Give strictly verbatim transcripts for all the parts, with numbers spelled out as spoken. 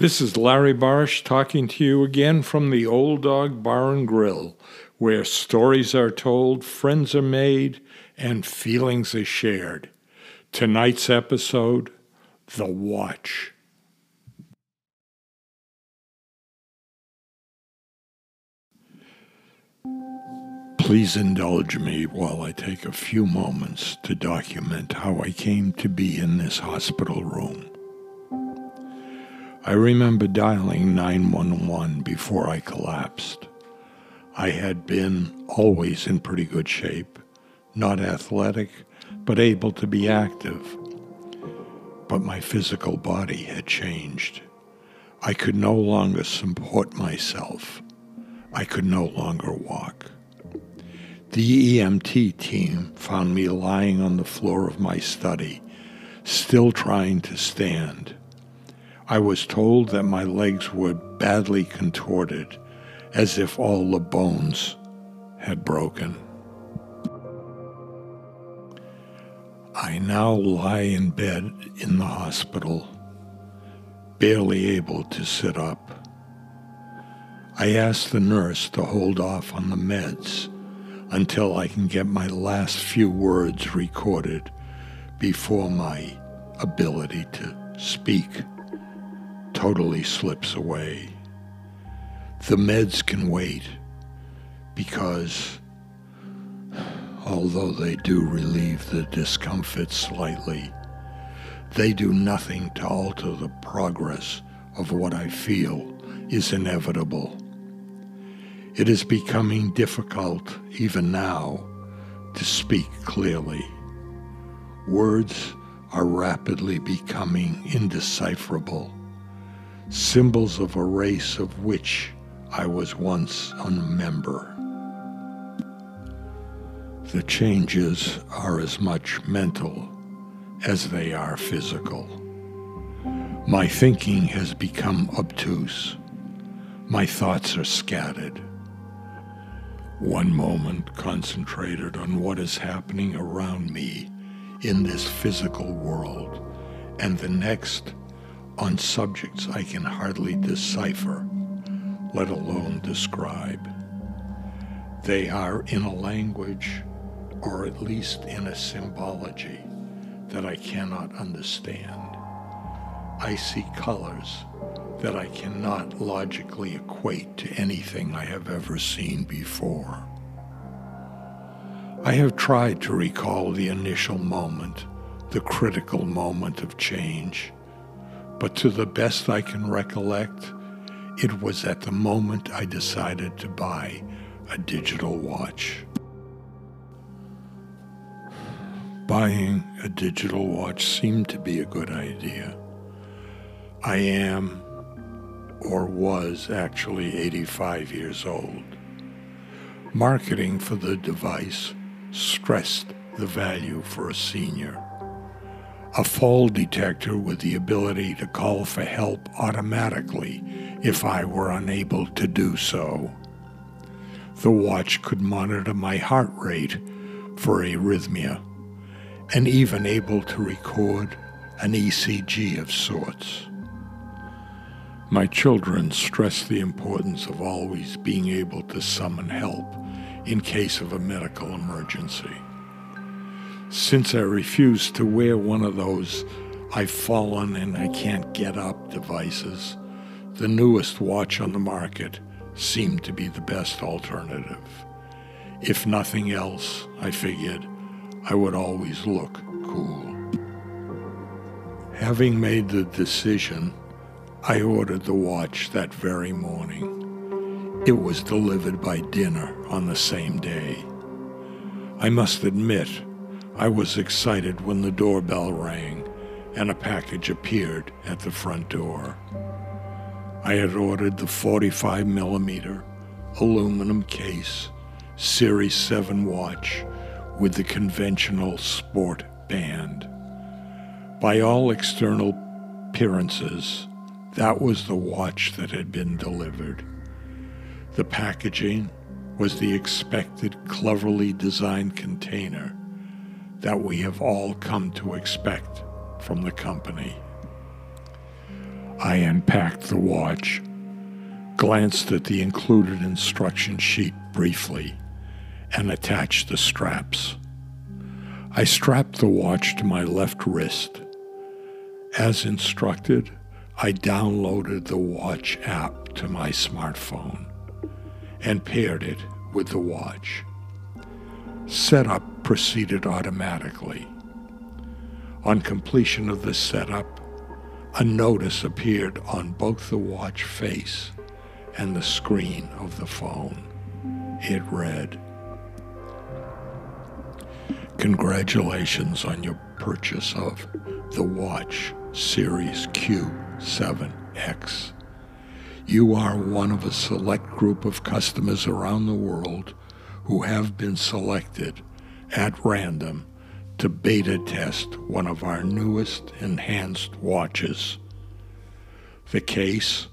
This is Larry Barsh talking to you again from the Old Dog Bar and Grill, where stories are told, friends are made, and feelings are shared. Tonight's episode, The Watch. Please indulge me while I take a few moments to document how I came to be in this hospital room. I remember dialing nine one one before I collapsed. I had been always in pretty good shape, not athletic, but able to be active. But my physical body had changed. I could no longer support myself. I could no longer walk. The E M T team found me lying on the floor of my study, still trying to stand. I was told that my legs were badly contorted, as if all the bones had broken. I now lie in bed in the hospital, barely able to sit up. I asked the nurse to hold off on the meds until I can get my last few words recorded before my ability to speak totally slips away. The meds can wait because, although they do relieve the discomfort slightly, they do nothing to alter the progress of what I feel is inevitable. It is becoming difficult, even now, to speak clearly. Words are rapidly becoming indecipherable. Symbols of a race of which I was once a member. The changes are as much mental as they are physical. My thinking has become obtuse. My thoughts are scattered. One moment concentrated on what is happening around me in this physical world, and the next on subjects I can hardly decipher, let alone describe. They are in a language, or at least in a symbology, that I cannot understand. I see colors that I cannot logically equate to anything I have ever seen before. I have tried to recall the initial moment, the critical moment of change. But to the best I can recollect, it was at the moment I decided to buy a digital watch. Buying a digital watch seemed to be a good idea. I am, or was actually, eighty-five years old. Marketing for the device stressed the value for a senior. A fall detector with the ability to call for help automatically if I were unable to do so. The watch could monitor my heart rate for arrhythmia, and even able to record an E C G of sorts. My children stressed the importance of always being able to summon help in case of a medical emergency. Since I refuse to wear one of those I've fallen and I can't get up devices, the newest watch on the market seemed to be the best alternative. If nothing else, I figured I would always look cool. Having made the decision, I ordered the watch that very morning. It was delivered by dinner on the same day. I must admit, I was excited when the doorbell rang and a package appeared at the front door. I had ordered the forty-five millimeter aluminum case Series seven watch with the conventional sport band. By all external appearances, that was the watch that had been delivered. The packaging was the expected cleverly designed container that we have all come to expect from the company. I unpacked the watch, glanced at the included instruction sheet briefly, and attached the straps. I strapped the watch to my left wrist. As instructed, I downloaded the watch app to my smartphone and paired it with the watch. Setup proceeded automatically. On completion of the setup, a notice appeared on both the watch face and the screen of the phone. It read, "Congratulations on your purchase of the watch Series Q seven X. You are one of a select group of customers around the world who have been selected at random to beta test one of our newest enhanced watches. The case,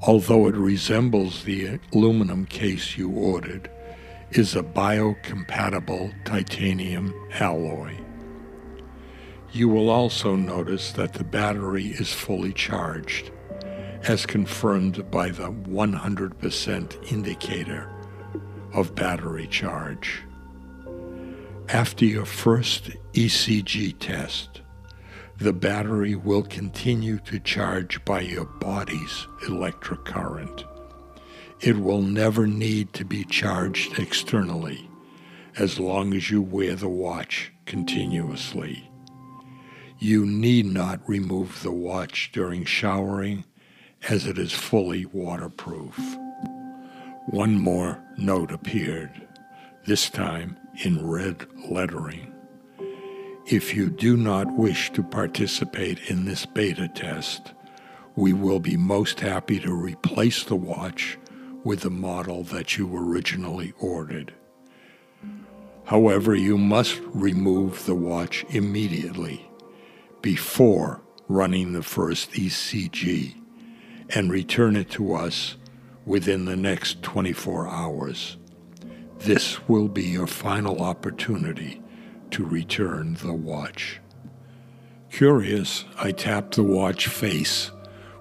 although it resembles the aluminum case you ordered, is a biocompatible titanium alloy. You will also notice that the battery is fully charged, as confirmed by the one hundred percent indicator of battery charge. After your first E C G test, the battery will continue to charge by your body's electric current. It will never need to be charged externally, as long as you wear the watch continuously. You need not remove the watch during showering, as it is fully waterproof." One more note appeared, this time in red lettering. "If you do not wish to participate in this beta test, we will be most happy to replace the watch with the model that you originally ordered. However, you must remove the watch immediately before running the first E C G and return it to us within the next twenty-four hours. This will be your final opportunity to return the watch." Curious, I tapped the watch face,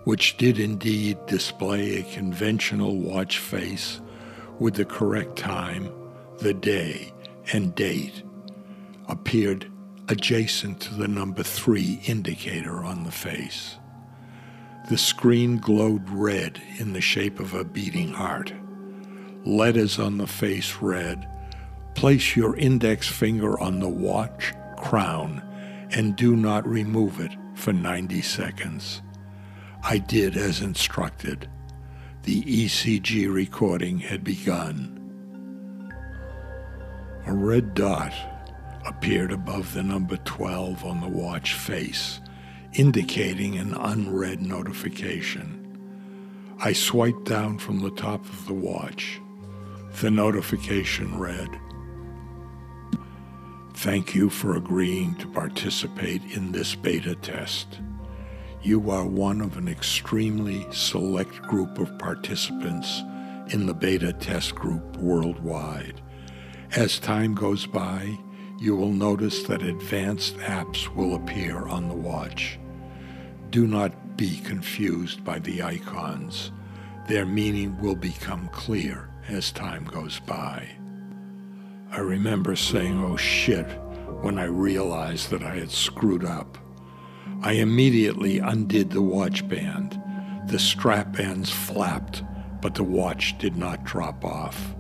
which did indeed display a conventional watch face with the correct time, the day, and date, appeared adjacent to the number three indicator on the face. The screen glowed red in the shape of a beating heart. Letters on the face read, "Place your index finger on the watch crown and do not remove it for ninety seconds. I did as instructed. The E C G recording had begun. A red dot appeared above the number twelve on the watch face, indicating an unread notification. I swiped down from the top of the watch. The notification read, "Thank you for agreeing to participate in this beta test. You are one of an extremely select group of participants in the beta test group worldwide. As time goes by, you will notice that advanced apps will appear on the watch. Do not be confused by the icons. Their meaning will become clear as time goes by." I remember saying, "Oh shit," when I realized that I had screwed up. I immediately undid the watch band. The strap ends flapped, but the watch did not drop off.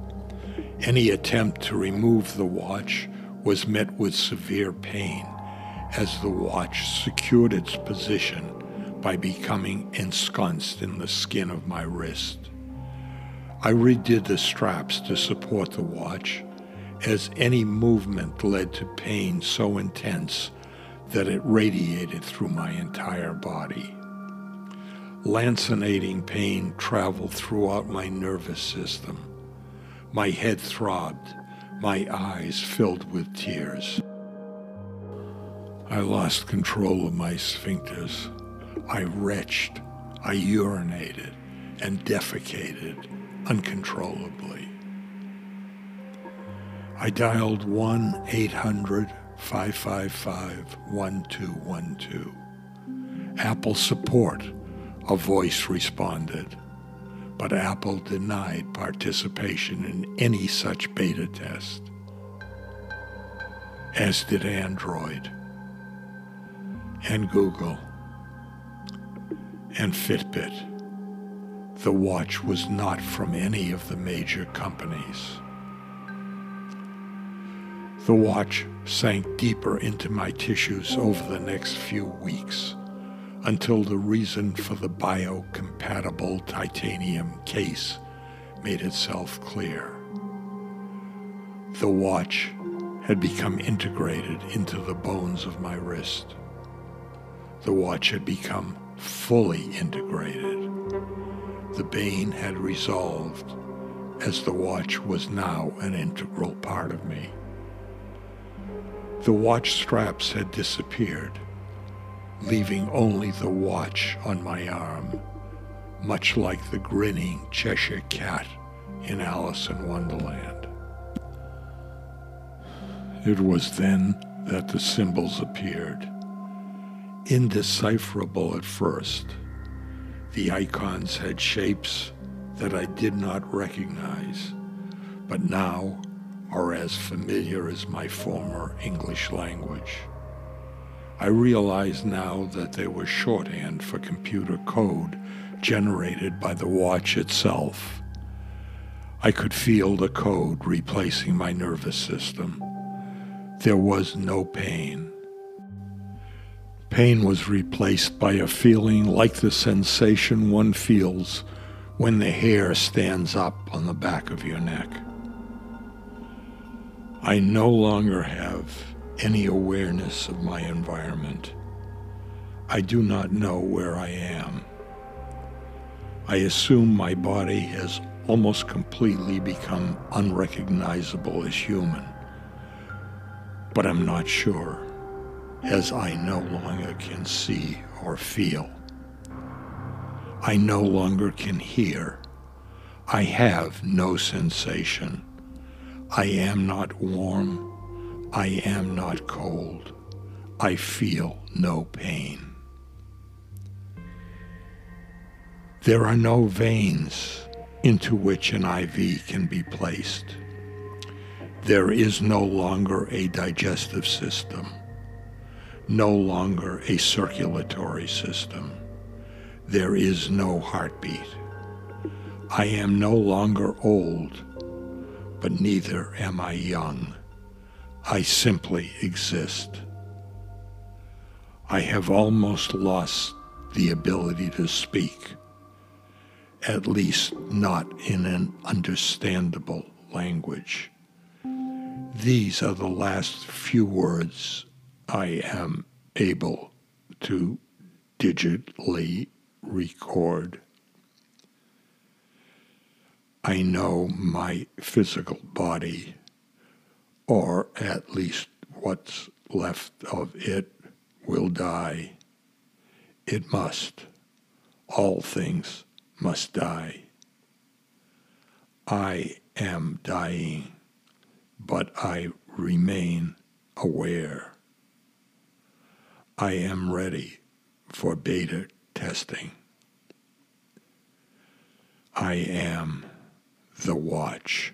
Any attempt to remove the watch was met with severe pain, as the watch secured its position by becoming ensconced in the skin of my wrist. I redid the straps to support the watch, as any movement led to pain so intense that it radiated through my entire body. Lancinating pain traveled throughout my nervous system. My head throbbed, my eyes filled with tears. I lost control of my sphincters. I retched, I urinated, and defecated uncontrollably. I dialed one eight hundred five five five one two one two. Apple support a voice responded, but Apple denied participation in any such beta test, as did Android, and Google, and Fitbit. The watch was not from any of the major companies. The watch sank deeper into my tissues over the next few weeks, until the reason for the biocompatible titanium case made itself clear. The watch had become integrated into the bones of my wrist. The watch had become fully integrated. The pain had resolved, as the watch was now an integral part of me. The watch straps had disappeared, leaving only the watch on my arm, much like the grinning Cheshire Cat in Alice in Wonderland. It was then that the symbols appeared. Indecipherable at first, the icons had shapes that I did not recognize, but now are as familiar as my former English language. I realize now that they were shorthand for computer code generated by the watch itself. I could feel the code replacing my nervous system. There was no pain. Pain was replaced by a feeling like the sensation one feels when the hair stands up on the back of your neck. I no longer have any awareness of my environment. I do not know where I am. I assume my body has almost completely become unrecognizable as human, but I'm not sure, as I no longer can see or feel. I no longer can hear. I have no sensation. I am not warm, I am not cold, I feel no pain. There are no veins into which an I V can be placed. There is no longer a digestive system, no longer a circulatory system. There is no heartbeat. I am no longer old, but neither am I young. I simply exist. I have almost lost the ability to speak, at least not in an understandable language. These are the last few words I am able to digitally record. I know my physical body, or at least what's left of it, will die. It must. All things must die. I am dying, but I remain aware. I am ready for beta testing. I am the watch.